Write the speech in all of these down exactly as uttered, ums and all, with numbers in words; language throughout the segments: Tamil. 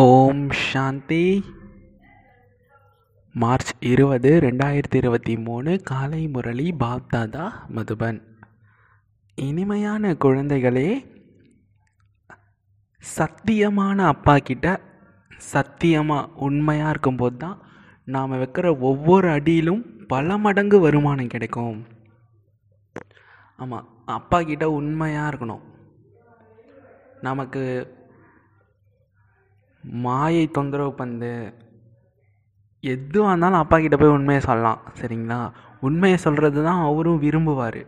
ஓம் சாந்தி. மார்ச் இருபது ரெண்டாயிரத்தி இருபத்தி மூணு காலை முரளி பாப்தாதா மதுபன். இனிமையான குழந்தைகளே, சத்தியமான அப்பா கிட்ட சத்தியமாக உண்மையாக இருக்கும்போது தான் நாம் வைக்கிற ஒவ்வொரு அடியிலும் பல மடங்கு வருமானம் கிடைக்கும். ஆமாம், அப்பா கிட்ட உண்மையாக இருக்கணும். நமக்கு மாயை தொந்தரவு பந்து எதுவாக இருந்தாலும் அப்பா கிட்ட போய் உண்மையை சொல்லலாம், சரிங்களா? உண்மையை சொல்கிறது தான் அவரும் விரும்புவார்.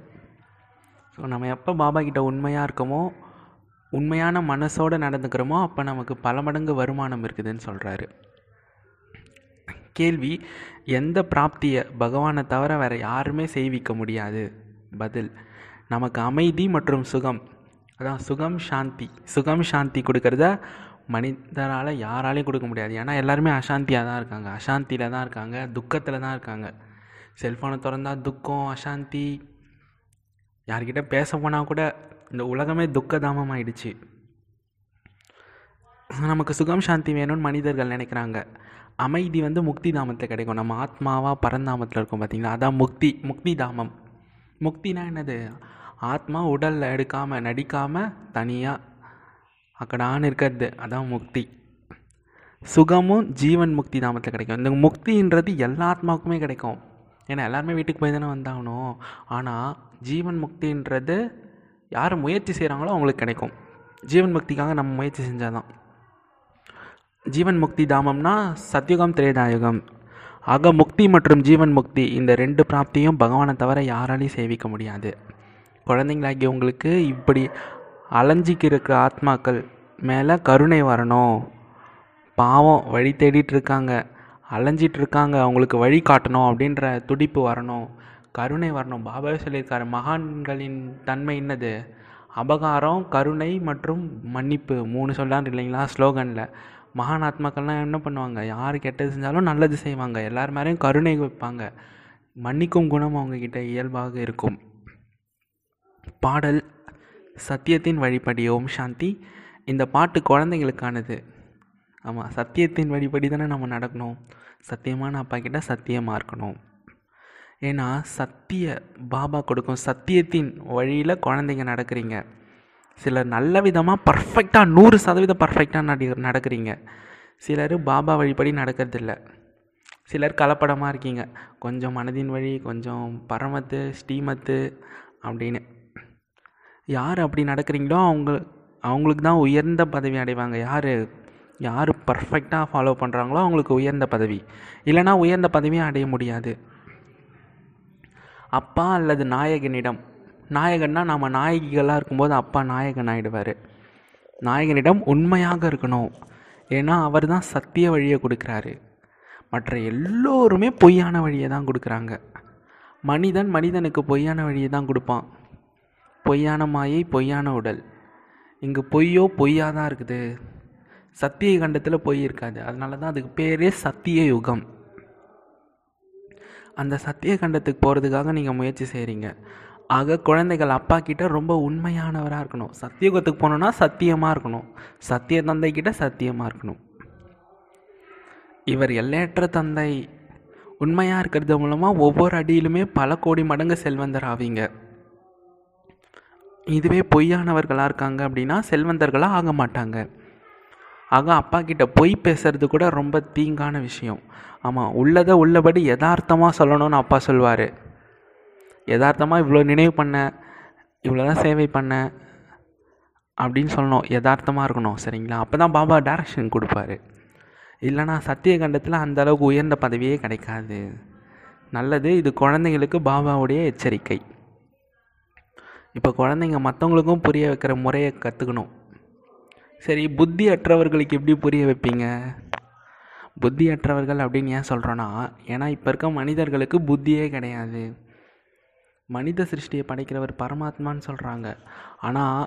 ஸோ நம்ம எப்போ பாபா கிட்ட உண்மையாக இருக்கோமோ, உண்மையான மனசோடு நடந்துக்கிறோமோ, அப்போ நமக்கு பல மடங்கு வருமானம் இருக்குதுன்னு சொல்கிறாரு. கேள்வி: எந்த பிராப்தியை பகவானை தவிர வேறு யாருமே செய்விக்க முடியாது? பதில்: நமக்கு அமைதி மற்றும் சுகம். அதான் சுகம் சாந்தி. சுகம் சாந்தி கொடுக்கறத மனிதரால் யாராலையும் கொடுக்க முடியாது. ஏன்னா எல்லாருமே அசாந்தியாக தான் இருக்காங்க, அசாந்தியில் தான் இருக்காங்க, துக்கத்தில் தான் இருக்காங்க. செல்ஃபோனை திறந்தால் துக்கம், அசாந்தி. யார்கிட்ட பேச போனால் கூட இந்த உலகமே துக்கதாமம் ஆயிடுச்சு. நமக்கு சுகம் சாந்தி வேணும்னு மனிதர்கள் நினைக்கிறாங்க. அமைதி வந்து முக்தி தாமத்தில் கிடைக்கும். நம்ம ஆத்மாவாக பரந்தாமத்தில் இருக்கும், பார்த்திங்களா? அதான் முக்தி, முக்தி தாமம். முக்தினா என்னது? ஆத்மா உடலில் எடுக்காமல் நடிக்காமல் தனியாக அக்கடான்னு இருக்கிறது, அதான் முக்தி. சுகமும் ஜீவன் முக்தி தாமத்தில் கிடைக்கும். இந்த முக்தின்றது எல்லா ஆத்மாவுக்குமே கிடைக்கும். ஏன்னா எல்லாருமே வீட்டுக்கு போய் தானே வந்தாகணும். ஆனால் ஜீவன் முக்தின்றது யார் முயற்சி செய்கிறாங்களோ அவங்களுக்கு கிடைக்கும். ஜீவன் முக்திக்காக நம்ம முயற்சி செஞ்சால் தான். ஜீவன் முக்தி தாமம்னா சத்யுகம் திரேதாயுகம். ஆக முக்தி மற்றும் ஜீவன் முக்தி இந்த ரெண்டு பிராப்தியும் பகவானை தவிர யாராலையும் சேவிக்க முடியாது. குழந்தைங்களாகிய உங்களுக்கு இப்படி அலைஞ்சிக்கிருக்க ஆத்மாக்கள் மேலே கருணை வரணும். பாவம் வழி தேடிட்டுருக்காங்க, அலைஞ்சிட்ருக்காங்க, அவங்களுக்கு வழி காட்டணும் அப்படின்ற துடிப்பு வரணும், கருணை வரணும். பாபாவே சொல்லியிருக்காரு, மகான்களின் தன்மை என்னது? அபகாரம், கருணை மற்றும் மன்னிப்பு. மூணு சொல்லான் இல்லைங்களா ஸ்லோகனில்? மகான் ஆத்மாக்கள்லாம் என்ன பண்ணுவாங்க? யார் கெட்டது செஞ்சாலும் நல்லது செய்வாங்க, எல்லார் மேலேயும் கருணை வைப்பாங்க, மன்னிக்கும் குணம் அவங்கக்கிட்ட இயல்பாக இருக்கும். பாடல்: சத்தியத்தின் வழிபடி ஓம் சாந்தி. இந்த பாட்டு குழந்தைங்களுக்கானது. ஆமாம், சத்தியத்தின் வழிபடி தானே நம்ம நடக்கணும். சத்தியமான அப்பா கிட்ட சத்தியமாக இருக்கணும். ஏன்னா சத்திய பாபா கொடுக்கும். சத்தியத்தின் வழியில் குழந்தைங்க நடக்கிறீங்க. சிலர் நல்ல விதமாக பர்ஃபெக்டாக நூறு சதவீதம் பர்ஃபெக்டாக நடி நடக்கிறீங்க சிலர் பாபா வழிபடி நடக்கிறதில்ல. சிலர் கலப்படமாக இருக்கீங்க. கொஞ்சம் மனதின் வழி, கொஞ்சம் பரமத்து, ஸ்ரீமத்து அப்படின்னு. யார் அப்படி நடக்கிறீங்களோ அவங்க அவங்களுக்கு தான் உயர்ந்த பதவி அடைவாங்க. யார் யார் பர்ஃபெக்டாக ஃபாலோ பண்ணுறாங்களோ அவங்களுக்கு உயர்ந்த பதவி. இல்லைனா உயர்ந்த பதவியும் அடைய முடியாது. அப்பா அல்லது நாயகனிடம். நாயகன்னா நம்ம நாயகிகளாக இருக்கும்போது அப்பா நாயகன் ஆகிடுவார். நாயகனிடம் உண்மையாக இருக்கணும். ஏன்னா அவர் தான் சத்திய வழியை கொடுக்குறாரு. மற்ற எல்லோருமே பொய்யான வழியை தான் கொடுக்குறாங்க. மனிதன் மனிதனுக்கு பொய்யான வழியை தான் கொடுப்பான். பொய்யான மாயை, பொய்யான உடல். இங்கே பொய்யோ பொய்யாக தான் இருக்குது. சத்திய கண்டத்தில் பொய் இருக்காது. அதனால தான் அதுக்கு பேரே சத்திய யுகம். அந்த சத்திய கண்டத்துக்கு போகிறதுக்காக நீங்கள் முயற்சி செய்கிறீங்க. ஆக குழந்தைகள் அப்பா கிட்ட ரொம்ப உண்மையானவராக இருக்கணும். சத்தியயுகத்துக்கு போனோன்னா சத்தியமாக இருக்கணும். சத்திய தந்தை கிட்ட சத்தியமாக இருக்கணும். இவர் எல்லையற்ற தந்தை. உண்மையாக இருக்கிறது மூலமாக ஒவ்வொரு அடியிலுமே பல கோடி மடங்கு செல்வந்தர் ஆவீங்க. இதுவே பொய்யானவர்களாக இருக்காங்க அப்படின்னா செல்வந்தர்களாக ஆக மாட்டாங்க. ஆக அப்பா கிட்ட பொய் பேசுறது கூட ரொம்ப தீங்கான விஷயம். ஆமாம், உள்ளதை உள்ளபடி யதார்த்தமாக சொல்லணும்னு அப்பா சொல்வார். யதார்த்தமாக இவ்வளோ நினைவு பண்ண, இவ்வளோதான் சேவை பண்ண அப்படின்னு சொல்லணும். யதார்த்தமாக இருக்கணும், சரிங்களா? அப்போ தான் பாபா டைரக்ஷன் கொடுப்பார். இல்லைனா சத்திய கண்டத்தில் அந்தளவுக்கு உயர்ந்த பதவியே கிடைக்காது. நல்லது. இது குழந்தைங்களுக்கு பாபாவுடைய எச்சரிக்கை. இப்போ குழந்தைங்க மற்றவங்களுக்கும் புரிய வைக்கிற முறையை கற்றுக்கணும். சரி, புத்தி அற்றவர்களுக்கு எப்படி புரிய வைப்பீங்க? புத்தி அற்றவர்கள் அப்படின்னு ஏன் சொல்கிறோன்னா, ஏன்னா இப்போ இருக்க மனிதர்களுக்கு புத்தியே கிடையாது. மனித சிருஷ்டியை படைக்கிறவர் பரமாத்மான்னு சொல்கிறாங்க. ஆனால்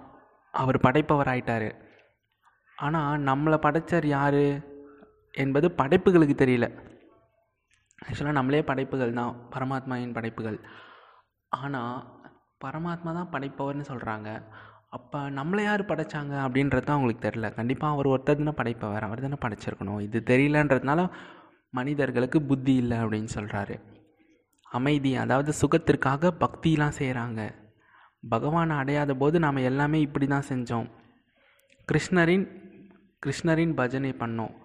அவர் படைப்பவர் ஆயிட்டார். ஆனால் நம்மளை படைத்தவர் யார் என்பது படைப்புகளுக்கு தெரியல. ஆக்சுவலாக நம்மளே படைப்புகள் தான், பரமாத்மாவின் படைப்புகள். ஆனால் பரமாத்மா தான் படைப்பவர்னு சொல்கிறாங்க. அப்போ நம்மளை யார் படைத்தாங்க அப்படின்றது தான் அவங்களுக்கு தெரில. கண்டிப்பாக அவர் ஒருத்தர் தானே படைப்பவர், அவர் தானே படைச்சிருக்கணும். இது தெரியலன்றதுனால மனிதர்களுக்கு புத்தி இல்லை அப்படின்னு சொல்கிறாரு. அமைதி அதாவது சுகத்திற்காக பக்திலாம் செய்கிறாங்க. பகவானை அடையாத போது நாம் எல்லாமே இப்படி தான் செஞ்சோம். கிருஷ்ணரின் கிருஷ்ணரின் பஜனை பண்ணோம்.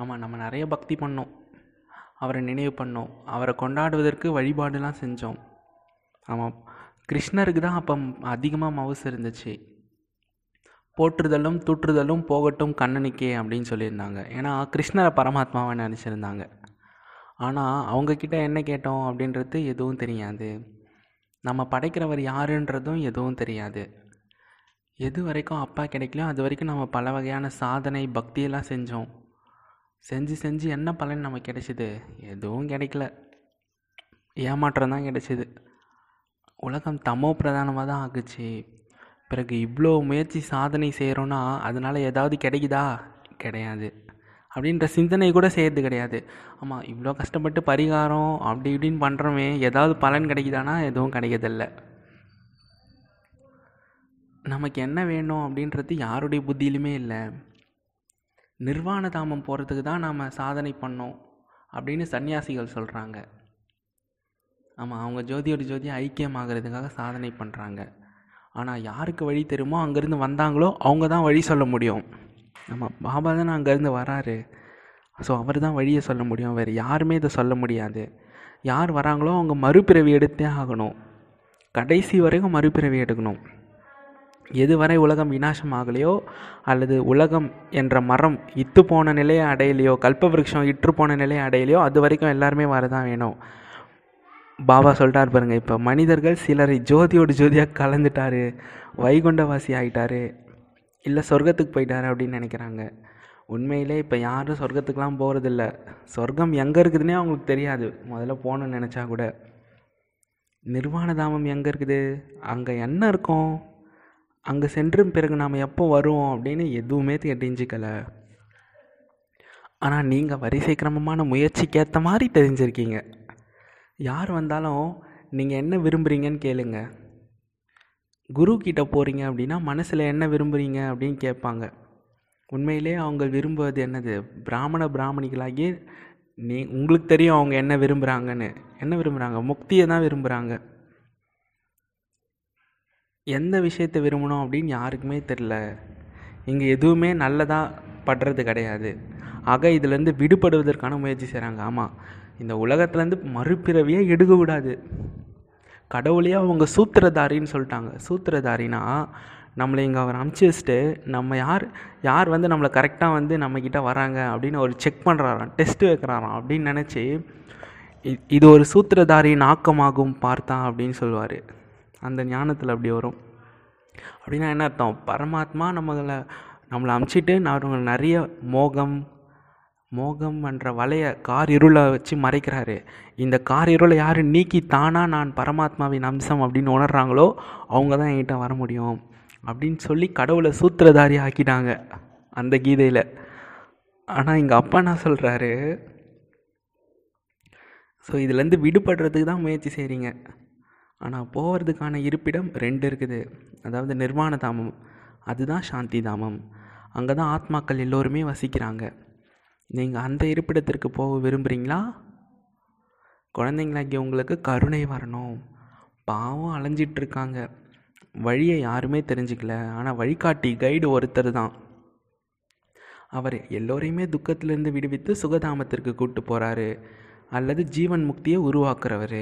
ஆமாம், நம்ம நிறைய பக்தி பண்ணோம், அவரை நினைவு பண்ணோம், அவரை கொண்டாடுவதற்கு வழிபாடுலாம் செஞ்சோம். ஆமாம், கிருஷ்ணருக்கு தான் அப்போ அதிகமாக மவுசு இருந்துச்சு. போற்றுதலும் தூற்றுதலும் போகட்டும் கண்ணனுக்கே அப்படின்னு சொல்லியிருந்தாங்க. ஏன்னா கிருஷ்ணரை பரமாத்மாவை நினச்சிருந்தாங்க. ஆனால் அவங்கக்கிட்ட என்ன கேட்டோம் அப்படின்றது எதுவும் தெரியாது. நம்ம படைக்கிறவர் யாருன்றதும் எதுவும் தெரியாது. எது வரைக்கும் அப்பா கிடைக்கலையோ அது வரைக்கும் நம்ம பல வகையான சாதனை பக்தியெல்லாம் செஞ்சோம். செஞ்சு செஞ்சு என்ன பலன் நமக்கு கிடைச்சிது? எதுவும் கிடைக்கல, ஏமாற்றம் தான் கிடைச்சிது. உலகம் தமோ பிரதானமாக தான் ஆகுச்சு. பிறகு இவ்வளோ முயற்சி சாதனை செய்கிறோன்னா அதனால் ஏதாவது கிடைக்குதா? கிடையாது. அப்படின்ற சிந்தனை கூட செய்கிறது கிடையாது. ஆமாம், இவ்வளோ கஷ்டப்பட்டு பரிகாரம் அப்படி இப்படின்னு பண்ணுறோமே, ஏதாவது பலன் கிடைக்குதானா? எதுவும் கிடைக்கிறதில்ல. நமக்கு என்ன வேணும் அப்படின்றது யாருடைய புத்தியிலுமே இல்லை. நிர்வாண தாமம் போகிறதுக்கு தான் நாம் சாதனை பண்ணோம் அப்படின்னு சன்னியாசிகள் சொல்கிறாங்க. ஆமாம், அவங்க ஜோதியோட ஜோதி ஐக்கியமாகிறதுக்காக சாதனை பண்ணுறாங்க. ஆனால் யாருக்கு வழி தெரியுமோ, அங்கேருந்து வந்தாங்களோ அவங்க தான் வழி சொல்ல முடியும். ஆமாம், பாபா தானே அங்கேருந்து வராரு, ஸோ அவர் தான் வழியை சொல்ல முடியும். வேறு யாருமே இதை சொல்ல முடியாது. யார் வராங்களோ அவங்க மறுபிறவி எடுத்தே ஆகணும். கடைசி வரைக்கும் மறுபிறவி எடுக்கணும். எதுவரை உலகம் விநாசமாகலையோ அல்லது உலகம் என்ற மரம் இத்து போன நிலையை அடையலையோ, கல்பவிருஷம் இற்று போன நிலையை அடையலையோ, அது வரைக்கும் எல்லாருமே வரதான் வேணும். பாபா சொல்லிட்டார் பாருங்கள், இப்போ மனிதர்கள் சிலரை ஜோதியோடு ஜோதியாக கலந்துட்டார், வைகுண்டவாசி ஆகிட்டார், இல்லை சொர்க்கத்துக்கு போயிட்டார் அப்படின்னு நினைக்கிறாங்க. உண்மையிலே இப்போ யாரும் சொர்க்கத்துக்கெலாம் போகிறதில்ல. சொர்க்கம் எங்கே இருக்குதுன்னே அவங்களுக்கு தெரியாது. முதல்ல போகணுன்னு நினச்சா கூட நிர்வாண தாமம் எங்கே இருக்குது, அங்கே என்ன இருக்கும், அங்கே சென்று பிறகு நாம் எப்போ வருவோம் அப்படின்னு எதுவுமே தெரிஞ்சுக்கலை. ஆனால் நீங்கள் வரிசை கிரமமான முயற்சிக்கேற்ற மாதிரி தெரிஞ்சிருக்கீங்க. யார் வந்தாலும் நீங்கள் என்ன விரும்புகிறீங்கன்னு கேளுங்க. குரு கிட்டே போகிறீங்க அப்படின்னா மனசில் என்ன விரும்புகிறீங்க அப்படின்னு கேட்பாங்க. உண்மையிலே அவங்க விரும்புவது என்னது? பிராமண பிராமணிகளாகி நீ உங்களுக்கு தெரியும் அவங்க என்ன விரும்புகிறாங்கன்னு. என்ன விரும்புகிறாங்க? முக்தியை தான் விரும்புகிறாங்க. எந்த விஷயத்தை விரும்பணும் அப்படின்னு யாருக்குமே தெரில. இங்கே எதுவுமே நல்லதாக படுறது கிடையாது. ஆக இதுலேருந்து விடுபடுவதற்கான முயற்சி செய்கிறாங்க. ஆமாம், இந்த உலகத்துலேருந்து மறுபிறவியே எடுக்கக்கூடாது. கடவுளையே அவங்க சூத்திரதாரின்னு சொல்லிட்டாங்க. சூத்திரதாரினா நம்மளை இங்கே அவர் அமுச்சு வச்சுட்டு நம்ம யார் யார் வந்து நம்மளை கரெக்டாக வந்து நம்மக்கிட்ட வராங்க அப்படின்னு ஒரு செக் பண்ணுறாராம், டெஸ்ட்டு வைக்கிறாராம் அப்படின்னு நினச்சி இது ஒரு சூத்திரதாரியின் ஆக்கமாகும் பார்த்தா அப்படின்னு சொல்லுவார். அந்த ஞானத்தில் அப்படி வரும். அப்படின்னா என்ன அர்த்தம்? பரமாத்மா நம்மளை நம்மளை அமுச்சிட்டு நான் நிறைய மோகம் மோகம் என்ற வலையை கார் இருளை வச்சு மறைக்கிறாரு. இந்த கார் இருளை யார் நீக்கி தானாக நான் பரமாத்மாவின் அம்சம் அப்படின்னு உணர்கிறாங்களோ அவங்க தான் என்கிட்ட வர முடியும் அப்படின்னு சொல்லி கடவுளை சூத்திரதாரி ஆக்கிட்டாங்க அந்த கீதையில். ஆனால் இங்கே அப்பா நான் சொல்கிறாரு, ஸோ இதுலேருந்து விடுபடுறதுக்கு தான் முயற்சி செய்கிறீங்க. ஆனால் போகிறதுக்கான இருப்பிடம் ரெண்டு இருக்குது. அதாவது நிர்வாண தாமம், அதுதான் சாந்தி தாமம். அங்கே தான் ஆத்மாக்கள் எல்லோருமே வசிக்கிறாங்க. நீங்கள் அந்த இருப்பிடத்திற்கு போக விரும்புகிறீங்களா? குழந்தைங்களாகிய உங்களுக்கு கருணை வரணும். பாவம் அலைஞ்சிட்ருக்காங்க, வழியை யாருமே தெரிஞ்சிக்கல. ஆனால் வழிகாட்டி கைடு ஒருத்தர் தான். அவர் எல்லோரையுமே துக்கத்திலேருந்து விடுவித்து சுகதாமத்திற்கு கூப்பிட்டு போகிறாரு. அல்லது ஜீவன் முக்தியை உருவாக்குறவர்.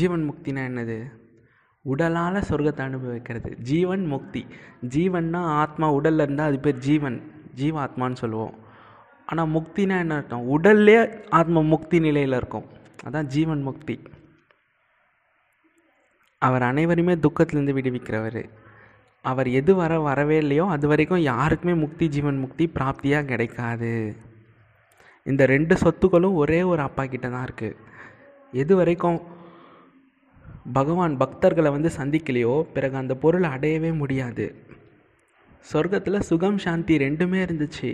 ஜீவன் முக்தினா என்னது? உடலால் சொர்க்கத்தை அனுபவிக்கிறது ஜீவன் முக்தி. ஜீவன்னா ஆத்மா, உடலில் இருந்தால் அது பேர் ஜீவன், ஜீவாத்மான்னு சொல்லுவோம். ஆனால் முக்தினா என்ன அர்த்தம்? உடல்லே ஆத்மா முக்தி நிலையில் இருக்கும், அதான் ஜீவன் முக்தி. அவர் அனைவருமே துக்கத்திலேருந்து விடுவிக்கிறவர். அவர் எது வர வரவே இல்லையோ அது வரைக்கும் யாருக்குமே முக்தி, ஜீவன் முக்தி பிராப்தியாக கிடைக்காது. இந்த ரெண்டு சொத்துக்களும் ஒரே ஒரு அப்பா கிட்ட தான் இருக்குது. எது வரைக்கும் பகவான் பக்தர்களை வந்து சந்திக்கலையோ பிறகு அந்த பொருளை அடையவே முடியாது. சொர்க்கத்தில் சுகம் சாந்தி ரெண்டுமே இருந்துச்சு.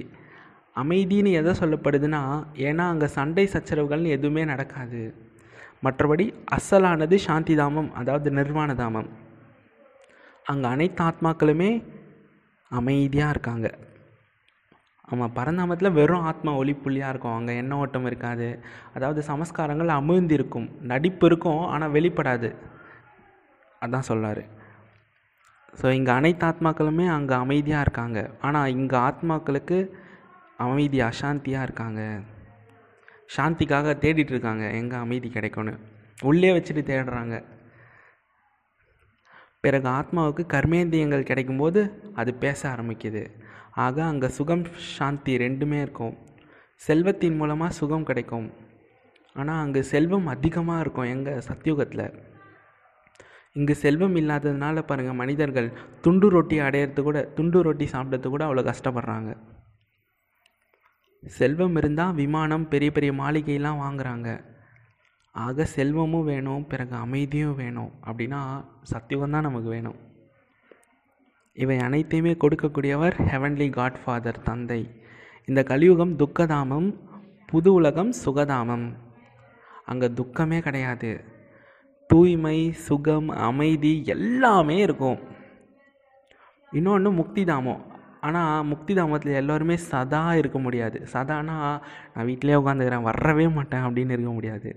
அமைதின்னு எதை சொல்லப்படுதுன்னா, ஏன்னா அங்கே சண்டை சச்சரவுகள்னு எதுவுமே நடக்காது. மற்றபடி அசலானது சாந்தி தாமம், அதாவது நிர்வாண தாமம். அங்கே அனைத்து ஆத்மாக்களுமே அமைதியாக இருக்காங்க. ஆமாம், பரந்தாமத்தில் வெறும் ஆத்மா ஒளிப்புள்ளியாக இருக்கும், அங்கே எண்ண ஓட்டம் இருக்காது. அதாவது சமஸ்காரங்கள் அமிழ்ந்திருக்கும், நடிப்பு இருக்கும், ஆனால் வெளிப்படாது. அதான் சொல்கிறாரு. ஸோ இங்கே அனைத்து ஆத்மாக்களுமே அங்கே அமைதியாக இருக்காங்க, ஆனால் இங்கே ஆத்மாக்களுக்கு அமைதி அசாந்தியாக இருக்காங்க. சாந்திக்காக தேடிட்டுருக்காங்க, எங்கே அமைதி கிடைக்கும்னு உள்ளே வச்சுட்டு தேடுறாங்க. பிறகு ஆத்மாவுக்கு கர்மேந்திரியங்கள் கிடைக்கும்போது அது பேச ஆரம்பிக்குது. ஆக அங்கே சுகம் சாந்தி ரெண்டுமே இருக்கும். செல்வத்தின் மூலமாக சுகம் கிடைக்கும், ஆனால் அங்கே செல்வம் அதிகமாக இருக்கும். எங்கள் சத்தியுகத்தில் இங்கே செல்வம் இல்லாததுனால பாருங்கள், மனிதர்கள் துண்டு ரொட்டி அடையிறது கூட, துண்டு ரொட்டி சாப்பிட்றது கூட அவ்வளோ கஷ்டப்படுறாங்க. செல்வம் இருந்தால் விமானம், பெரிய பெரிய மாளிகையெல்லாம் வாங்குகிறாங்க. ஆக செல்வமும் வேணும், பிறகு அமைதியும் வேணும். அப்படின்னா சத்தியம்தான் நமக்கு வேணும். இவை அனைத்தையுமே கொடுக்கக்கூடியவர் ஹெவன்லி காட்ஃபாதர், தந்தை. இந்த கலியுகம் துக்கதாமம், புது உலகம் சுகதாமம். அங்கே துக்கமே கிடையாது. தூய்மை, சுகம், அமைதி எல்லாமே இருக்கும். இன்னொன்று முக்திதாமம். ஆனால் முக்திதாமத்தில் எல்லோருமே சதா இருக்க முடியாது. சதானா நான் வீட்டிலே உட்காந்துக்கிறேன், வரவே மாட்டேன் அப்படின்னு இருக்க முடியாது.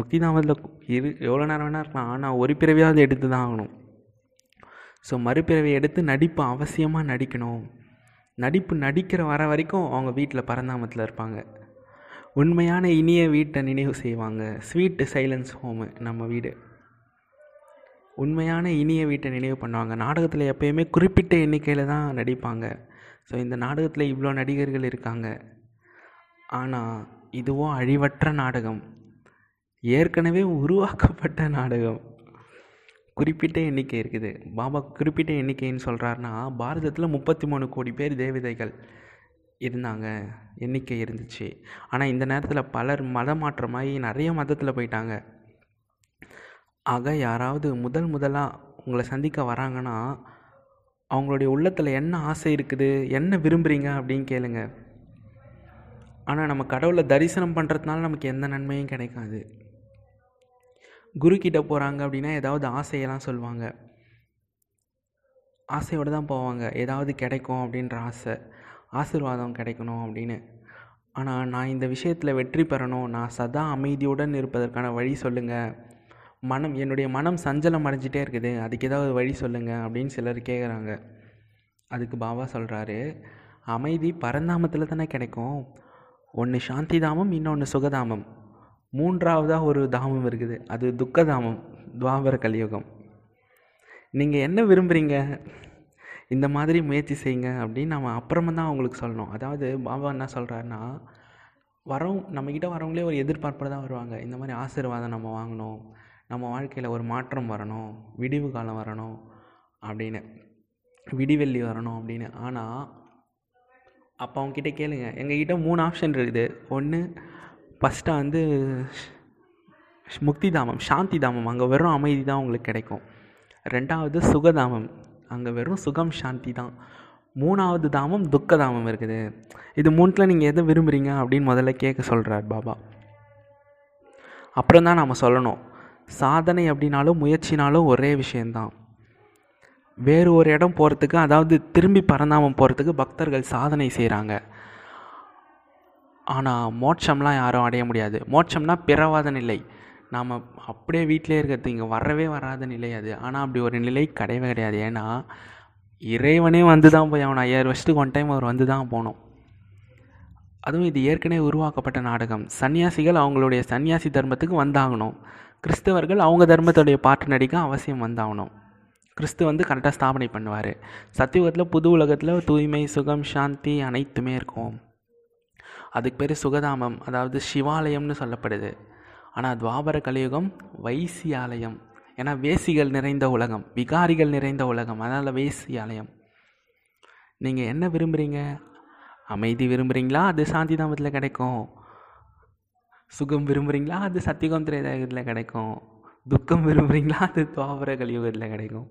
முக்திதாமத்தில் இரு எவ்வளோ நேரம் வேணா இருக்கலாம், ஆனால் ஒரு பிறவியாவது எடுத்து தான் ஆகணும். ஸோ மறுபிறவை எடுத்து நடிப்பு அவசியமாக நடிக்கணும். நடிப்பு நடிக்கிற வர வரைக்கும் அவங்க வீட்டில் பரந்தாமத்தில் இருப்பாங்க. உண்மையான இனிய வீட்டை நினைவு செய்வாங்க. ஸ்வீட்டு சைலன்ஸ் ஹோமு நம்ம வீடு. உண்மையான இனிய வீட்டை நினைவு பண்ணுவாங்க. நாடகத்தில் எப்போயுமே குறிப்பிட்ட எண்ணிக்கையில் தான் நடிப்பாங்க. ஸோ இந்த நாடகத்தில் இவ்வளோ நடிகர்கள் இருக்காங்க, ஆனால் இதுவோ அழிவற்ற நாடகம், ஏற்கனவே உருவாக்கப்பட்ட நாடகம். குறிப்பிட்ட எண்ணிக்கை இருக்குது. பாபா குறிப்பிட்ட எண்ணிக்கைன்னு சொல்கிறாருன்னா, பாரதத்தில் முப்பத்தி மூணு கோடி பேர் தேவதைகள் இருந்தாங்க, எண்ணிக்கை இருந்துச்சு. ஆனால் இந்த நேரத்தில் பலர் மதம் மாற்றமாகி நிறைய மதத்தில் போயிட்டாங்க. ஆக யாராவது முதல் முதலாக உங்களை சந்திக்க வராங்கன்னா, அவங்களுடைய உள்ளத்தில் என்ன ஆசை இருக்குது, என்ன விரும்புகிறீங்க அப்படின்னு கேளுங்க. ஆனால் நம்ம கடவுளை தரிசனம் பண்ணுறதுனால நமக்கு எந்த நன்மையும் கிடைக்காது. குருக்கிட்ட போகிறாங்க அப்படின்னா ஏதாவது ஆசையெல்லாம் சொல்லுவாங்க, ஆசையோடு தான் போவாங்க. ஏதாவது கிடைக்கும் அப்படின்ற ஆசை, ஆசீர்வாதம் கிடைக்கணும் அப்படின்னு. ஆனால் நான் இந்த விஷயத்தில் வெற்றி பெறணும், நான் சதா அமைதியுடன் இருப்பதற்கான வழி சொல்லுங்கள், மனம் என்னுடைய மனம் சஞ்சலம் அடைஞ்சிட்டே இருக்குது, அதுக்கு ஏதாவது வழி சொல்லுங்கள் அப்படின்னு சிலர் கேட்குறாங்க. அதுக்கு பாபா சொல்கிறாரு, அமைதி பரந்தாமத்தில் தானே கிடைக்கும். ஒன்று சாந்தி தாமம், இன்னொன்று சுகதாமம், மூன்றாவதாக ஒரு தாமம் இருக்குது, அது துக்கதாமம், துவாபர கலியுகம். நீங்கள் என்ன விரும்புகிறீங்க, இந்த மாதிரி முயற்சி செய்யுங்க அப்படின்னு நம்ம அப்புறமா தான் அவங்களுக்கு சொல்லணும். அதாவது பாபா என்ன சொல்கிறாருன்னா, வரவங்க நம்மக்கிட்ட வரவங்களே ஒரு எதிர்பார்ப்போடு தான் வருவாங்க. இந்த மாதிரி ஆசீர்வாதம் நம்ம வாங்கணும், நம்ம வாழ்க்கையில் ஒரு மாற்றம் வரணும், விடிவு காலம் வரணும் அப்படின்னு, விடிவெள்ளி வரணும் அப்படின்னு. ஆனால் அப்போ அவங்கக்கிட்ட கேளுங்க, எங்ககிட்ட மூணு ஆப்ஷன் இருக்குது. ஒன்று ஃபஸ்ட்டாக வந்து முக்தி தாமம், சாந்தி தாமம், அங்கே வெறும் அமைதி தான் உங்களுக்கு கிடைக்கும். ரெண்டாவது சுகதாமம், அங்கே வெறும் சுகம் சாந்தி தான். மூணாவது தாமம் துக்கதாமம் இருக்குது. இது மூணுத்தில் நீங்கள் எதை விரும்புகிறீங்க அப்படின்னு முதல்ல கேட்க சொல்கிறார் பாபா. அப்புறம் தான் நாம் சொல்லணும். சாதனை அப்படின்னாலும் முயற்சினாலும் ஒரே விஷயந்தான். வேறு ஒரு இடம் போகிறதுக்கு, அதாவது திரும்பி பரந்தாமம் போகிறதுக்கு பக்தர்கள் சாதனை செய்கிறாங்க. ஆனால் மோட்சம்லாம் யாரும் அடைய முடியாது. மோட்சம்னா பிறவாத நிலை, நாம் அப்படியே வீட்டிலே இருக்கிறது, இங்கே வரவே வராத நிலை அது. ஆனால் அப்படி ஒரு நிலை கிடையவே கிடையாது. ஏன்னா இறைவனே வந்து தான் போய் அவன் ஐயாயிரம் வருஷத்துக்கு ஒன் டைம் அவர் வந்து தான் போனோம். அதுவும் இது ஏற்கனவே உருவாக்கப்பட்ட நாடகம். சன்னியாசிகள் அவங்களுடைய சன்னியாசி தர்மத்துக்கு வந்தாகணும், கிறிஸ்தவர்கள் அவங்க தர்மத்துடைய பாட்டு நடிக்க அவசியம் வந்தாகணும். கிறிஸ்து வந்து கரெக்டாக ஸ்தாபனை பண்ணுவார். சத்தியுகத்தில் புது உலகத்தில் தூய்மை, சுகம், சாந்தி அனைத்துமே இருக்கும். அதுக்கு பேர் சுகதாமம், அதாவது சிவாலயம்னு சொல்லப்படுது. ஆனால் துவாபர கலியுகம் வைசியாலயம். ஏன்னா வேசிகள் நிறைந்த உலகம், விகாரிகள் நிறைந்த உலகம், அதனால் வேசியாலயம். நீங்கள் என்ன விரும்புகிறீங்க, அமைதி விரும்புகிறீங்களா, அது சாந்தி தாமத்தில் கிடைக்கும். சுகம் விரும்புகிறீங்களா, அது சத்தியுகம் திரேதாயுகத்தில் கிடைக்கும். துக்கம் விரும்புகிறீங்களா, அது துவாபர கலியுகத்தில் கிடைக்கும்.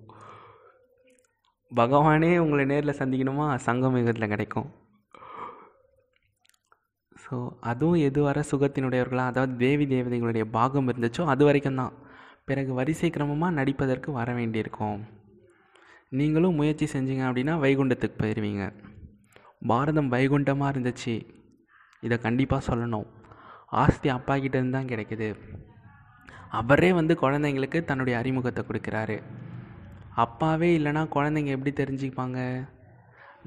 பகவானே உங்களை நேரில் சந்திக்கணுமா, சங்கம் யுகத்தில் கிடைக்கும். ஸோ அதுவும் எதுவரை சுகத்தினுடையவர்களாக, அதாவது தேவி தேவதைகளுடைய பாகம் இருந்துச்சோ அது வரைக்கும் தான். பிறகு வரிசை கிரமமாக நடிப்பதற்கு வர வேண்டியிருக்கும். நீங்களும் முயற்சி செஞ்சீங்க அப்படின்னா வைகுண்டத்துக்கு போயிடுவீங்க. பாரதம் வைகுண்டமாக இருந்துச்சு, இதை கண்டிப்பாக சொல்லணும். ஆஸ்தி அப்பா கிட்டேருந்து தான் கிடைக்குது. அவரே வந்து குழந்தைங்களுக்கு தன்னுடைய அறிமுகத்தை கொடுக்குறாரு. அப்பாவே இல்லைனா குழந்தைங்க எப்படி தெரிஞ்சுப்பாங்க?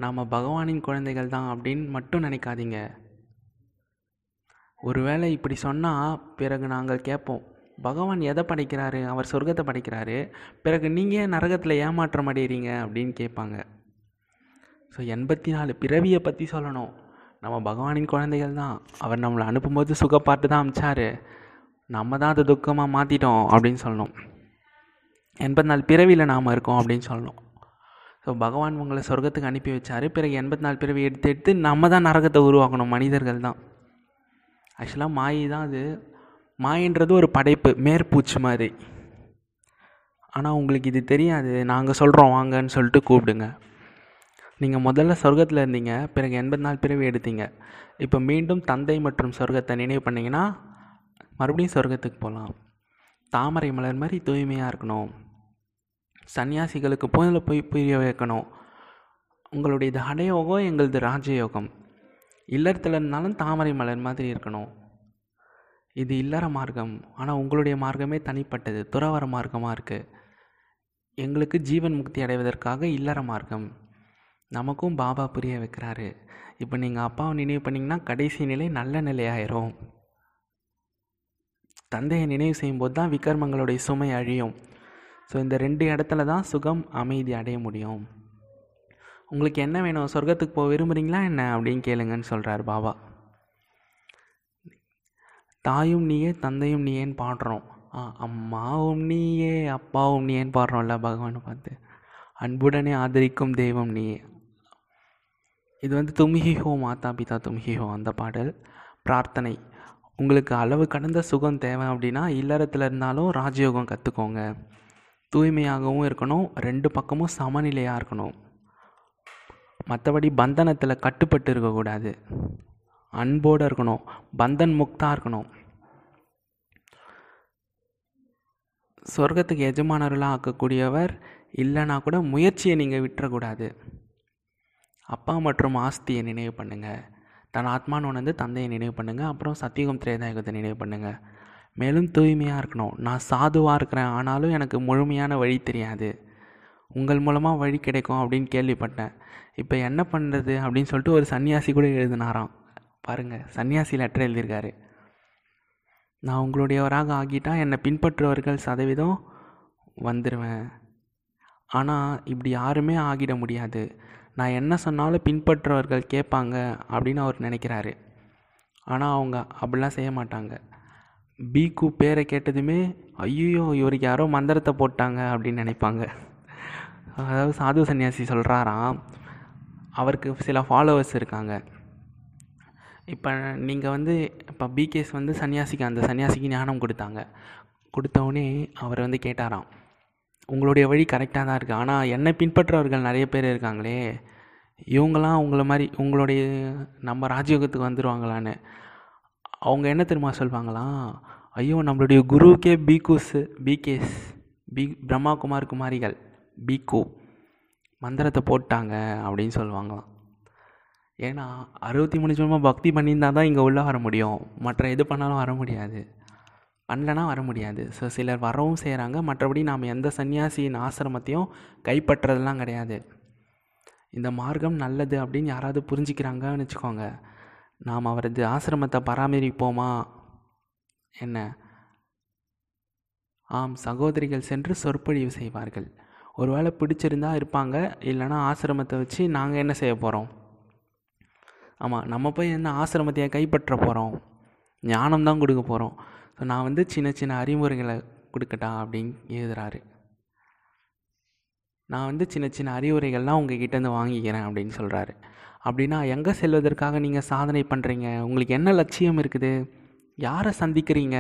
நாம் பகவானின் குழந்தைகள் தான் அப்படின்னு மட்டும் நினைக்காதீங்க. ஒருவேளை இப்படி சொன்னால் பிறகு நாங்கள் கேட்போம், பகவான் எதை படைக்கிறாரு? அவர் சொர்க்கத்தை படைக்கிறாரு, பிறகு நீங்கள் நரகத்தில் ஏமாற்றம் அடைகிறீங்க அப்படின்னு கேட்பாங்க. ஸோ எண்பத்தி நாலு பிறவியை பற்றி சொல்லணும். நம்ம பகவானின் குழந்தைகள் தான். அவர் நம்மளை அனுப்பும்போது சுகப்பாட்டு தான் அமிச்சார், நம்ம தான் அதை துக்கமாக மாற்றிட்டோம் அப்படின்னு சொல்லணும். எண்பத்தி நாலு பிறவியில் நாம் இருக்கோம் அப்படின்னு சொல்லணும். ஸோ பகவான் உங்களை சொர்க்கத்துக்கு அனுப்பி வச்சார், பிறகு எண்பத்தி நாலு பிறவி எடுத்து எடுத்து நம்ம தான் நரகத்தை உருவாக்கணும். மனிதர்கள் தான் ஆக்சுவலாக மாயை தான். அது மாயின்றது ஒரு படைப்பு, மேற்பூச்சி மாதிரி. ஆனால் உங்களுக்கு இது தெரியாது. நாங்கள் சொல்கிறோம் வாங்கன்னு சொல்லிட்டு கூப்பிடுங்க. நீங்கள் முதல்ல சொர்க்கத்தில் இருந்தீங்க, பிறகு எண்பத்தி நாலு பிறவி எடுத்தீங்க. இப்போ மீண்டும் தந்தை மற்றும் சொர்க்கத்தை நினைவு பண்ணிங்கன்னா மறுபடியும் சொர்க்கத்துக்கு போகலாம். தாமரை மலர் மாதிரி தூய்மையாக இருக்கணும். சன்னியாசிகளுக்கு போதில் போய் புரிய வைக்கணும், உங்களுடைய தடயோகம் எங்களது ராஜயோகம். இல்லறத்தில் இருந்தாலும் தாமரை மலர் மாதிரி இருக்கணும். இது இல்லற மார்க்கம், ஆனால் உங்களுடைய மார்க்கமே தனிப்பட்டது, துறவர மார்க்கமாக இருக்குது. எங்களுக்கு ஜீவன் முக்தி அடைவதற்காக இல்லற மார்க்கம் நமக்கும் பாபா புரிய வைக்கிறாரு. இப்போ நீங்கள் அப்பாவை நினைவு பண்ணிங்கன்னா கடைசி நிலை நல்ல நிலையாயிரும். தந்தையை நினைவு செய்யும்போது தான் விக்ரமங்களுடைய சுமை அழியும். ஸோ இந்த ரெண்டு இடத்துல தான் சுகம் அமைதி அடைய முடியும். உங்களுக்கு என்ன வேணும்? சொர்க்கத்துக்கு போக விரும்புகிறீங்களா என்ன அப்படின்னு கேளுங்கன்னு சொல்கிறார் பாபா. தாயும் நீயே தந்தையும் நீயேன்னு பாடுறோம், ஆ அம்மாவும் நீயே அப்பாவும் நீயேன்னு பாடுறோம்ல பகவானை பார்த்து. அன்புடனே ஆதரிக்கும் தெய்வம் நீயே. இது வந்து தும்ஹி ஹோ மாதா பிதா தும்ஹி ஹோ அந்த பாடல். பிரார்த்தனை, உங்களுக்கு அளவு கடந்த சுகம் தேவை அப்படின்னா இல்லறத்தில் இருந்தாலும் ராஜயோகம் கற்றுக்கோங்க. தூய்மையாகவும் இருக்கணும், ரெண்டு பக்கமும் சமநிலையாக இருக்கணும். மற்றபடி பந்தனத்தில் கட்டுப்பட்டு இருக்கக்கூடாது. அன்போடு இருக்கணும், பந்தன் முக்தாக இருக்கணும். சொர்க்கத்துக்கு எஜமானர்களாக ஆக்கக்கூடியவர் இல்லைனா கூட முயற்சியை நீங்கள் விட்டுறக்கூடாது. அப்பா மற்றும் ஆஸ்தியை நினைவு பண்ணுங்கள். தன் ஆத்மான்னு உணர்ந்து தந்தையை நினைவு பண்ணுங்கள். அப்புறம் சத்தியுகம் திரேதாயுகத்தை நினைவு பண்ணுங்கள். மேலும் தூய்மையாக இருக்கணும். நான் சாதுவாக இருக்கிறேன், ஆனாலும் எனக்கு முழுமையான வழி தெரியாது. உங்கள் மூலமாக வழி கிடைக்கும் அப்படின்னு கேள்விப்பட்டேன். இப்போ என்ன பண்ணுறது அப்படின்னு சொல்லிட்டு ஒரு சன்னியாசி கூட எழுதினாராம். பாருங்கள், சன்னியாசி லெட்டர் எழுதியிருக்காரு. நான் உங்களுடையவராக ஆகிட்டா என்னை பின்பற்றுவர்கள் சதவீதம் வந்துடுவேன். ஆனால் இப்படி யாருமே ஆகிட முடியாது. நான் என்ன சொன்னாலும் பின்பற்றுவர்கள் கேட்பாங்க அப்படின்னு அவர் நினைக்கிறாரு. ஆனால் அவங்க அப்படிலாம் செய்ய மாட்டாங்க. பீக்கு பேரை கேட்டதுமே ஐயோ இவருக்கு யாரோ மந்திரத்தை போட்டாங்க அப்படின்னு நினைப்பாங்க. அதாவது சாது சன்னியாசி சொல்கிறாராம், அவருக்கு சில ஃபாலோவர்ஸ் இருக்காங்க. இப்போ நீங்கள் வந்து இப்போ பிகேஸ் வந்து சன்னியாசிக்கு அந்த சன்னியாசிக்கு ஞானம் கொடுத்தாங்க. கொடுத்தவுடனே அவர் வந்து கேட்டாராம், உங்களுடைய வழி கரெக்டாக தான் இருக்குது, ஆனால் என்னை பின்பற்றவர்கள் நிறைய பேர் இருக்காங்களே, இவங்களாம் உங்களை மாதிரி உங்களுடைய நம்ம ராஜயோகத்துக்கு வந்துடுவாங்களான்னு. அவங்க என்ன தெரியுமா சொல்லுவாங்களாம், ஐயோ நம்மளுடைய குருவுக்கே பிகூஸ் பிகேஸ் பி பிரம்மா குமார் குமாரிகள் பிகூ மந்திரத்தை போட்டாங்க அப்படின்னு சொல்லுவாங்களாம். ஏன்னா அறுபத்தி மூணு ஜென்மம் பக்தி பண்ணியிருந்தால் தான் இங்கே உள்ளே வர முடியும். மற்ற எது பண்ணாலும் வர முடியாது, பண்ணலன்னா வர முடியாது. ஸோ சிலர் வரவும் செய்கிறாங்க. மற்றபடி நாம் எந்த சன்னியாசியின் ஆசிரமத்தையும் கைப்பற்றுறதெல்லாம் கிடையாது. இந்த மார்க்கம் நல்லது அப்படின்னு யாராவது புரிஞ்சுக்கிறாங்கன்னு வச்சுக்கோங்க, நாம் அவரது ஆசிரமத்தை பராமரிப்போமா என்ன? ஆம், சகோதரிகள் சென்று சொற்பொழிவு செய்வார்கள். ஒருவேளை பிடிச்சிருந்தா இருப்பாங்க, இல்லைனா ஆசிரமத்தை வச்சு நாங்கள் என்ன செய்ய போகிறோம்? ஆமாம், நம்ம போய் என்ன ஆசிரமத்தையே கைப்பற்ற போகிறோம், ஞானம் தான் கொடுக்க போகிறோம். ஸோ நான் வந்து சின்ன சின்ன அறிவுரைகளை கொடுக்கட்டா அப்படின்னு எழுதுறாரு. நான் வந்து சின்ன சின்ன அறிவுரைகள்லாம் உங்கள் கிட்டேருந்து வாங்கிக்கிறேன் அப்படின்னு சொல்கிறாரு. அப்படின்னா எங்கே செல்வதற்காக நீங்கள் சாதனை பண்ணுறீங்க? உங்களுக்கு என்ன லட்சியம் இருக்குது? யாரை சந்திக்கிறீங்க?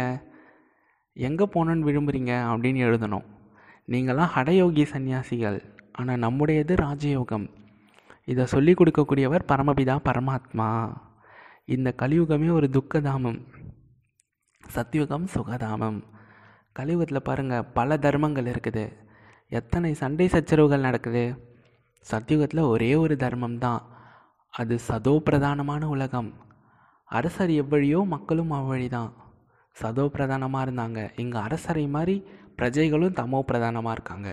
எங்கே போகணுன்னு விரும்புகிறீங்க அப்படின்னு எழுதணும். நீங்களாம் ஹடயோகி சன்னியாசிகள், ஆனால் நம்முடையது ராஜயோகம். இதை சொல்லிக் கொடுக்கக்கூடியவர் பரமபிதா பரமாத்மா. இந்த கலியுகமே ஒரு துக்கதாமம், சத்தியுகம் சுகதாமம். கலியுகத்தில் பாருங்கள் பல தர்மங்கள் இருக்குது. எத்தனை சண்டை சச்சரவுகள் நடக்குது. சத்தியுகத்தில் ஒரே ஒரு தர்மம்தான், அது சதோ பிரதானமான உலகம். அரசர் எவ்வழியோ மக்களும் அவ்வழி தான் சதோ பிரதானமாக இருந்தாங்க. இங்கே அரசரை மாதிரி பிரஜைகளும் தமோ பிரதானமாக இருக்காங்க.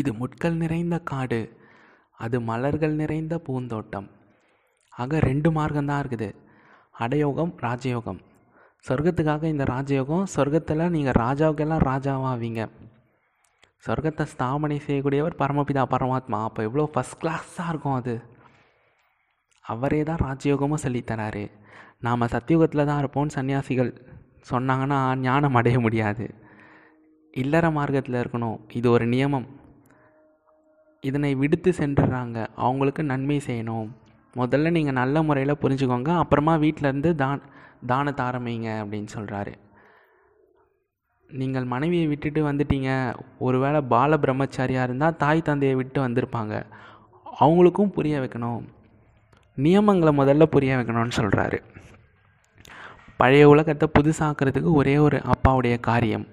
இது முட்கள் நிறைந்த காடு, அது மலர்கள் நிறைந்த பூந்தோட்டம். ஆக ரெண்டு மார்க்கம்தான் இருக்குது, அடயோகம் ராஜயோகம். சொர்க்கத்துக்காக இந்த ராஜயோகம், சொர்க்கத்தில் நீங்கள் ராஜாவுக்கெல்லாம் ராஜாவாவீங்க. சொர்க்கத்தை ஸ்தாபனை செய்யக்கூடியவர் பரமபிதா பரமாத்மா. அப்போ எவ்வளோ ஃபஸ்ட் கிளாஸாக இருக்கும் அது. அவரே தான் ராஜயோகமும் சொல்லித்தராரு. நாம் சத்தியுகத்தில் தான் இருப்போம்னு சன்னியாசிகள் சொன்னாங்கன்னா ஞானம் அடைய முடியாது. இல்லற மார்க்கத்தில் இருக்கணும், இது ஒரு நியமம். இதனை விடுத்து சென்றுடுறாங்க. அவங்களுக்கு நன்மை செய்யணும். முதல்ல நீங்கள் நல்ல முறையில் புரிஞ்சுக்கோங்க, அப்புறமா வீட்டிலேருந்து தான் தானத்தை ஆரம்பிங்க அப்படின்னு சொல்கிறாரு. நீங்கள் மனைவியை விட்டுட்டு வந்துட்டீங்க, ஒருவேளை பால பிரம்மச்சாரியாக இருந்தால் தாய் தந்தையை விட்டு வந்திருப்பாங்க, அவங்களுக்கும் புரிய வைக்கணும், நியமங்களை முதல்ல புரிய வைக்கணும்னு சொல்கிறாரு. பழைய உலகத்தை புதுசாக்கிறதுக்கு ஒரே ஒரு அப்பாவுடைய காரியம்.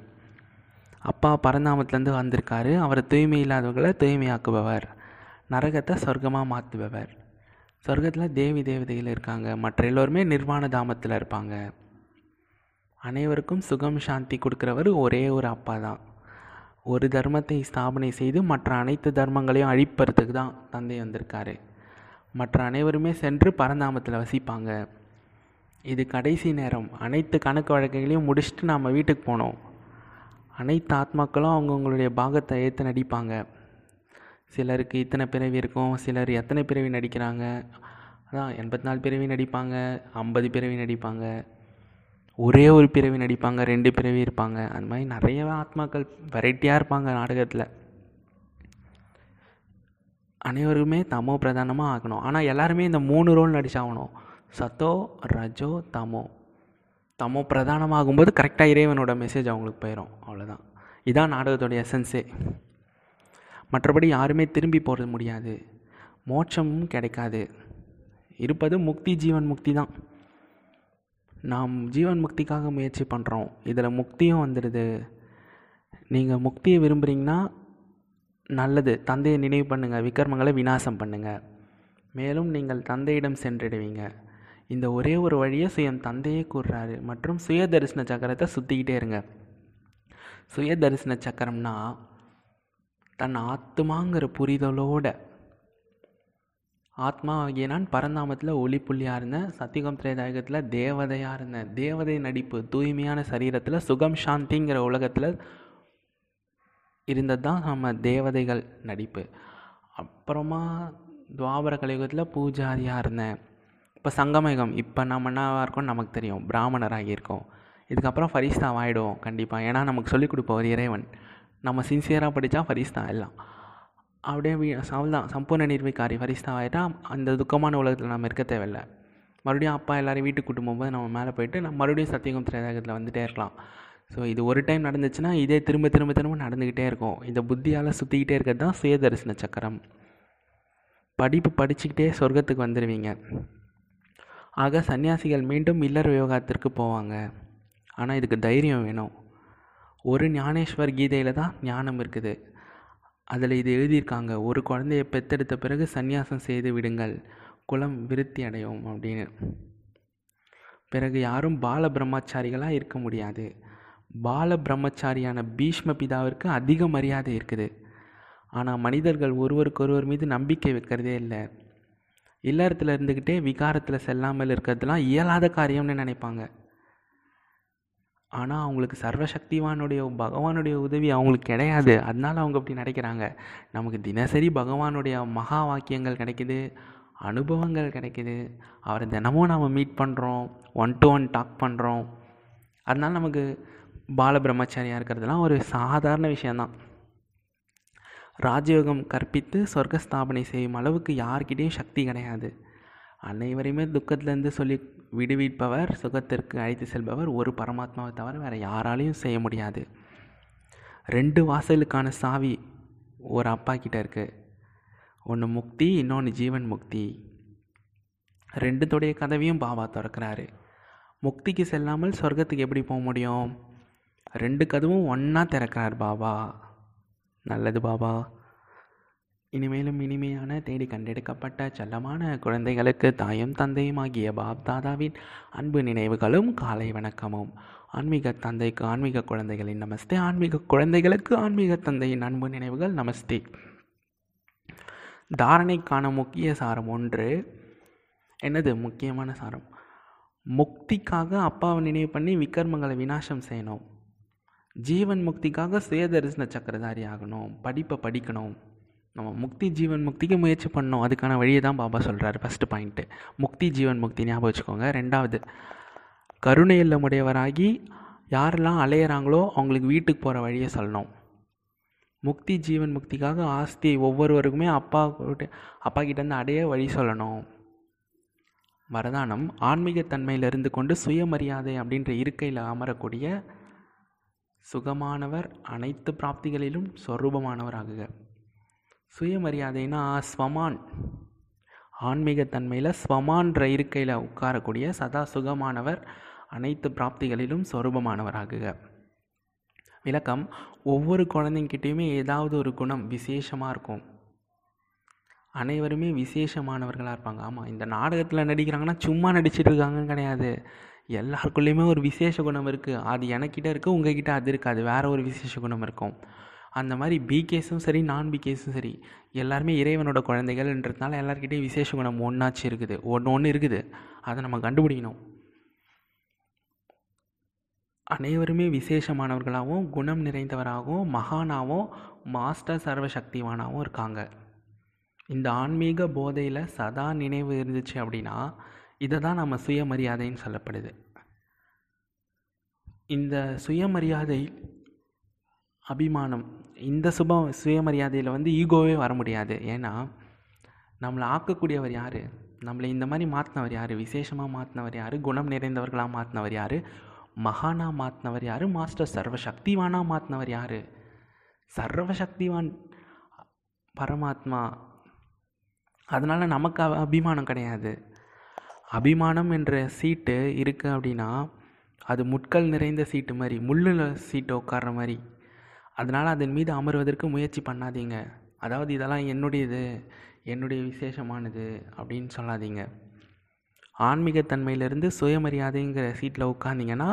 அப்பா பரந்தாமத்துலேருந்து வந்திருக்காரு. அவர் தூய்மை இல்லாதவர்களை தூய்மையாக்குபவர், நரகத்தை சொர்க்கமாக மாற்றுபவர். சொர்க்கத்தில் தேவி தேவதைகள் இருக்காங்க, மற்ற எல்லோருமே நிர்வாண தாமத்தில் இருப்பாங்க. அனைவருக்கும் சுகம் சாந்தி கொடுக்குறவர் ஒரே ஒரு அப்பா தான். ஒரு தர்மத்தை ஸ்தாபனை செய்து மற்ற அனைத்து தர்மங்களையும் அழிப்பறதுக்கு தான் தந்தை வந்திருக்காரு. மற்ற அனைவருமே சென்று பரந்தாமத்தில் வசிப்பாங்க. இது கடைசி நேரம், அனைத்து கணக்கு வழக்குகளையும் முடிச்சுட்டு நாம் வீட்டுக்கு போனோம். அனைத்து ஆத்மாக்களும் அவங்கவுங்களுடைய பாகத்தை ஏற்று நடிப்பாங்க. சிலருக்கு இத்தனை பிறவி இருக்கும், சிலர் எத்தனை பிறவி நடிக்கிறாங்க, அதான் எண்பத்தி நாலு பிறவி நடிப்பாங்க, ஐம்பது பிறவி நடிப்பாங்க, ஒரே ஒரு பிறவி நடிப்பாங்க, ரெண்டு பிறவி இருப்பாங்க. அந்த மாதிரி நிறைய ஆத்மாக்கள் வெரைட்டியாக இருப்பாங்க நாடகத்தில். அனைவருமே தமோ பிரதானமாக ஆகணும். ஆனால் எல்லாருமே இந்த மூணு ரோல் நடிச்சாகணும், சத்தோ ரஜோ தமோ. தமோ பிரதானமாகும்போது கரெக்டாக இறைவனோட மெசேஜ் அவங்களுக்கு போயிடும். அவ்வளோதான், இதான் நாடகத்தோடைய எசன்ஸே. மற்றபடி யாருமே திரும்பி போகிறது முடியாது, மோட்சமும் கிடைக்காது. இருப்பது முக்தி, ஜீவன் முக்தி தான். நாம் ஜீவன் முக்திக்காக முயற்சி பண்ணுறோம், இதில் முக்தியும் வந்துடுது. நீங்கள் முக்தியை விரும்புகிறீங்கன்னா நல்லது, தந்தையை நினைவு பண்ணுங்கள், விக்ரமங்களை விநாசம் பண்ணுங்கள், மேலும் நீங்கள் தந்தையிடம் சென்றிடுவீங்க. இந்த ஒரே ஒரு வழியை சுயம் தந்தையே கூறுறாரு. மற்றும் சுய தரிசன சக்கரத்தை சுற்றிக்கிட்டே இருங்க. சுய தரிசன சக்கரம்னா தன் ஆத்மாங்கிற புரிதலோட, ஆத்மா ஆகிய நான் பரந்தாமத்தில் ஒளிப்புள்ளியாக இருந்தேன், சத்தியுகம் திரேதாயுகத்தில் தேவதையாக இருந்தேன். தேவதை நடிப்பு, தூய்மையான சரீரத்தில் சுகம் சாந்திங்கிற உலகத்தில் இருந்தது தான் நம்ம தேவதைகள் நடிப்பு. அப்புறமா துவாபர கலியுகத்தில் பூஜாரியாக இருந்தேன். இப்போ சங்கமயுகம், இப்போ நம்ம என்னவாக இருக்கோம் நமக்கு தெரியும், பிராமணராகி இருக்கோம். இதுக்கப்புறம் ஃபரிஸ்தான் ஆகிடுவோம் கண்டிப்பாக, ஏன்னா நமக்கு சொல்லிக் கொடுப்பவர் இறைவன். நம்ம சின்சியராக படித்தா ஃபரிஸ்தான் எல்லாம் அப்படியே வீ அவள்தான் சம்பூர்ண நிர்விகாரி. ஃபரிஸ்தான் ஆகிட்டால் அந்த துக்கமான உலகத்தில் நம்ம இருக்க தேவையில்லை. மறுபடியும் அப்பா எல்லோரும் வீட்டுக்கு கூட்டு போகும்போது நம்ம மேலே போயிட்டு நம்ம மறுபடியும் சத்தியகம் திரேதாயுகத்தில் வந்துகிட்டே இருக்கலாம். ஸோ இது ஒரு டைம் நடந்துச்சுன்னா இதே திரும்ப திரும்ப திரும்ப நடந்துக்கிட்டே இருக்கும். இந்த புத்தியால் சுற்றிக்கிட்டே இருக்கிறது தான் சுய தரிசன சக்கரம். படிப்பு படிச்சுக்கிட்டே சொர்க்கத்துக்கு வந்துடுவீங்க. ஆக சன்னியாசிகள் மீண்டும் இல்லற விவகாரத்திற்கு போவாங்க. ஆனால் இதுக்கு தைரியம் வேணும். ஒரு ஞானேஸ்வர் கீதையில் தான் ஞானம் இருக்குது. அதில் இது எழுதியிருக்காங்க, ஒரு குழந்தையை பெற்றெடுத்த பிறகு சன்னியாசம் செய்து விடுங்கள், குலம் விருத்தி அடையும் அப்படின்னு. பிறகு யாரும் பால பிரம்மச்சாரிகளாக இருக்க முடியாது. பால பிரம்மச்சாரியான பீஷ்ம பிதாவிற்கு அதிக மரியாதை இருக்குது. ஆனால் மனிதர்கள் ஒருவருக்கொருவர் மீது நம்பிக்கை வைக்கிறதே இல்லை. இல்லறத்தில் இருந்துக்கிட்டே விகாரத்தில் செல்லாமல் இருக்கிறதுலாம் இயலாத காரியம்னு நினைப்பாங்க. ஆனால் அவங்களுக்கு சர்வசக்திவானுடைய பகவானுடைய உதவி அவங்களுக்கு கிடையாது, அதனால் அவங்க அப்படி நினைக்கிறாங்க. நமக்கு தினசரி பகவானுடைய மகா வாக்கியங்கள் கிடைக்கிது, அனுபவங்கள் கிடைக்கிது, அவரை தினமும் நாம் மீட் பண்ணுறோம், ஒன் டு ஒன் டாக் பண்ணுறோம். அதனால் நமக்கு பால பிரம்மச்சாரியாக இருக்கிறதுலாம் ஒரு சாதாரண விஷயந்தான். ராஜயோகம் கற்பித்து சொர்க்க ஸ்தாபனை செய்யும் அளவுக்கு யார்கிட்டையும் சக்தி கிடையாது. அனைவரையுமே துக்கத்திலேருந்து சொல்லி விடுவிப்பவர், சுகத்திற்கு அழைத்து செல்பவர் ஒரு பரமாத்மாவை தவிர வேறு யாராலையும் செய்ய முடியாது. ரெண்டு வாசலுக்கான சாவி ஒரு அப்பா கிட்ட இருக்குது. ஒன்று முக்தி, இன்னொன்று ஜீவன் முக்தி. ரெண்டுத்துடைய கதவையும் பாபா திறக்கிறாரு. முக்திக்கு செல்லாமல் சொர்க்கத்துக்கு எப்படி போக முடியும்? ரெண்டு கதவும் ஒன்றா திறக்கிறார் பாபா. நல்லது பாபா. இனிமேலும் இனிமையான தேடி கண்டெடுக்கப்பட்ட செல்லமான குழந்தைகளுக்கு தாயும் தந்தையும் ஆகிய பாப் தாதாவின் அன்பு நினைவுகளும் காலை வணக்கமும். ஆன்மீக தந்தைக்கு ஆன்மீக குழந்தைகளின் நமஸ்தே. ஆன்மீக குழந்தைகளுக்கு ஆன்மீக தந்தையின் அன்பு நினைவுகள் நமஸ்தே. தாரணைக்கான முக்கிய சாரம் ஒன்று. என்னது முக்கியமான சாரம்? முக்திக்காக அப்பாவை நினைவு பண்ணி விக்ரமங்களை விநாசம் செய்யணும். ஜீவன் முக்திக்காக சுயதரிசன சக்கரதாரி ஆகணும். படிப்பை படிக்கணும். நம்ம முக்தி ஜீவன் முக்திக்கு முயற்சி பண்ணணும். அதுக்கான வழியை தான் பாபா சொல்கிறார். ஃபஸ்ட்டு பாயிண்ட்டு முக்தி ஜீவன் முக்தி ஞாபகம் வச்சுக்கோங்க. ரெண்டாவது, கருணையில் உடையவராகி யாரெல்லாம் அலையிறாங்களோ அவங்களுக்கு வீட்டுக்கு போகிற வழியை சொல்லணும். முக்தி ஜீவன் முக்திக்காக ஆஸ்தி ஒவ்வொருவருக்குமே அப்பா அப்பா கிட்டேருந்து அடைய வழி சொல்லணும். வரதானம் ஆன்மீகத்தன்மையிலிருந்து கொண்டு சுயமரியாதை அப்படின்ற இருக்கையில் அமரக்கூடிய சுகமானவர் அனைத்து பிராப்திகளிலும் சொரூபமானவர் ஆகுக. சுயமரியாதைனா ஸ்வமான். ஆன்மீகத்தன்மையில் ஸ்வமான்ற இருக்கையில் உட்காரக்கூடிய சதா சுகமானவர் அனைத்து பிராப்திகளிலும் சொரூபமானவர் ஆகுக. விளக்கம், ஒவ்வொரு குழந்தைங்கிட்டையுமே ஏதாவது ஒரு குணம் விசேஷமாக இருக்கும். அனைவருமே விசேஷமானவர்களாக இருப்பாங்க. ஆமாம், இந்த நாடகத்தில் நடிக்கிறாங்கன்னா சும்மா நடிச்சுட்டு இருக்காங்கன்னு கிடையாது. எல்லாருக்குள்ளேயுமே ஒரு விசேஷ குணம் இருக்குது. அது எனக்கிட்ட இருக்குது, உங்கள்கிட்ட அது இருக்காது. வேறு ஒரு விசேஷ குணம் இருக்கும். அந்த மாதிரி பிகேஸும் சரி, நான் பிகேஸும் சரி, எல்லாருமே இறைவனோட குழந்தைகள்ன்றதுனால எல்லாருக்கிட்டையும் விசேஷ குணம் ஒன்றாச்சு இருக்குது. ஒன்று ஒன்று இருக்குது. அதை நம்ம கண்டுபிடிக்கணும். அனைவருமே விசேஷமானவர்களாகவும் குணம் நிறைந்தவராகவும் மகானாகவும் மாஸ்டர் சர்வசக்திவானாகவும் இருக்காங்க. இந்த ஆன்மீக போதையில் சதா நினைவு இருந்துச்சு அப்படின்னா இதை தான் நம்ம சுயமரியாதைன்னு சொல்லப்படுது. இந்த சுயமரியாதை அபிமானம், இந்த சுப சுயமரியாதையில் வந்து ஈகோவே வர முடியாது. ஏன்னா நம்மளை ஆக்கக்கூடியவர் யார்? நம்மளை இந்த மாதிரி மாற்றினவர் யார்? விசேஷமாக மாற்றினவர் யார்? குணம் நிறைந்தவர்களாக மாற்றினவர் யார்? மகானாக மாற்றினவர் யார்? மாஸ்டர் சர்வசக்திவானாக மாற்றினவர் யார்? சர்வசக்திவான் பரமாத்மா. அதனால் நமக்கு அபிமானம் கிடையாது. அபிமானம் என்ற சீட்டு இருக்குது அப்படின்னா அது முட்கள் நிறைந்த சீட்டு மாதிரி, முள்ளில் சீட்டு உட்கார்ற மாதிரி. அதனால் அதன் மீது அமர்வதற்கு முயற்சி பண்ணாதீங்க. அதாவது இதெல்லாம் என்னுடையது, என்னுடைய விசேஷமானது அப்படின்னு சொல்லாதீங்க. ஆன்மீகத்தன்மையிலிருந்து சுயமரியாதைங்கிற சீட்டில் உட்கார்ந்தீங்கன்னா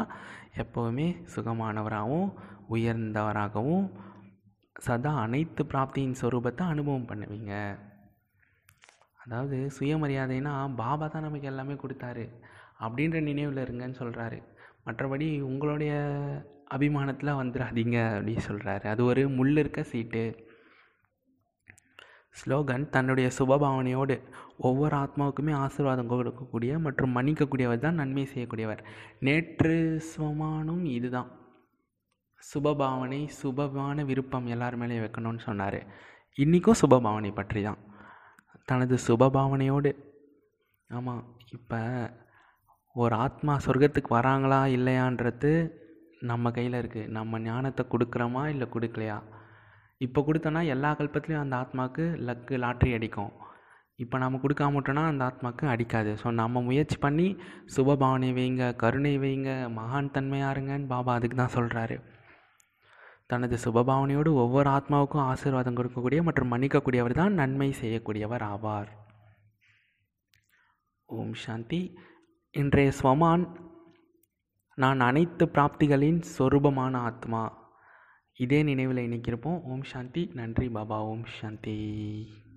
எப்போவுமே சுகமானவராகவும் உயர்ந்தவராகவும் சதா அனைத்து பிராப்தியின் சொரூபத்தை அனுபவம் பண்ணுவீங்க. அதாவது சுயமரியாதைனா பாபா தான் நமக்கு எல்லாமே கொடுத்தாரு அப்படின்ற நினைவில் இருங்கன்னு சொல்கிறாரு. மற்றபடி உங்களுடைய அபிமானத்தில் வந்துடாதீங்க அப்படின்னு சொல்கிறாரு. அது ஒரு முள் இருக்க சீட்டு. ஸ்லோகன், தன்னுடைய சுபபாவனையோடு ஒவ்வொரு ஆத்மாவுக்குமே ஆசீர்வாதம் கொடுக்கக்கூடிய மற்றும் மன்னிக்கக்கூடியவர் தான் நன்மை செய்யக்கூடியவர். நேற்று சுவமானும் இதுதான். சுபபாவனை, சுபமான விருப்பம் எல்லார் மேலேயும் வைக்கணும்னு சொன்னார். இன்றைக்கும் சுபபாவனை பற்றி தான். தனது சுபபாவனையோடு. ஆமாம், இப்போ ஒரு ஆத்மா சொர்க்கத்துக்கு வராங்களா இல்லையான்றது நம்ம கையில் இருக்குது. நம்ம ஞானத்தை கொடுக்குறோமா இல்லை கொடுக்கலையா? இப்போ கொடுத்தோன்னா எல்லா கல்பத்துலேயும் அந்த ஆத்மாவுக்கு லக்கு லாட்ரி அடிக்கும். இப்போ நம்ம கொடுக்காம விட்டோன்னா அந்த ஆத்மாவுக்கு அடிக்காது. ஸோ நம்ம முயற்சி பண்ணி சுபபாவனை வைங்க, கருணை வைங்க, மகான் தன்மையாக இருங்கன்னு பாபா அதுக்கு தான் சொல்கிறாரு. தனது சுபபாவனையோடு ஒவ்வொரு ஆத்மாவுக்கும் ஆசீர்வாதம் கொடுக்கக்கூடிய மற்றும் மன்னிக்கக்கூடியவர் தான் நன்மை செய்யக்கூடியவர் ஆவார். ஓம் சாந்தி. இன்றைய ஸ்வமான், நான் அனைத்து பிராப்திகளின் சொரூபமான ஆத்மா. இதே நினைவில் இணைக்கிருப்போம். ஓம் சாந்தி. நன்றி பாபா. ஓம் சாந்தி.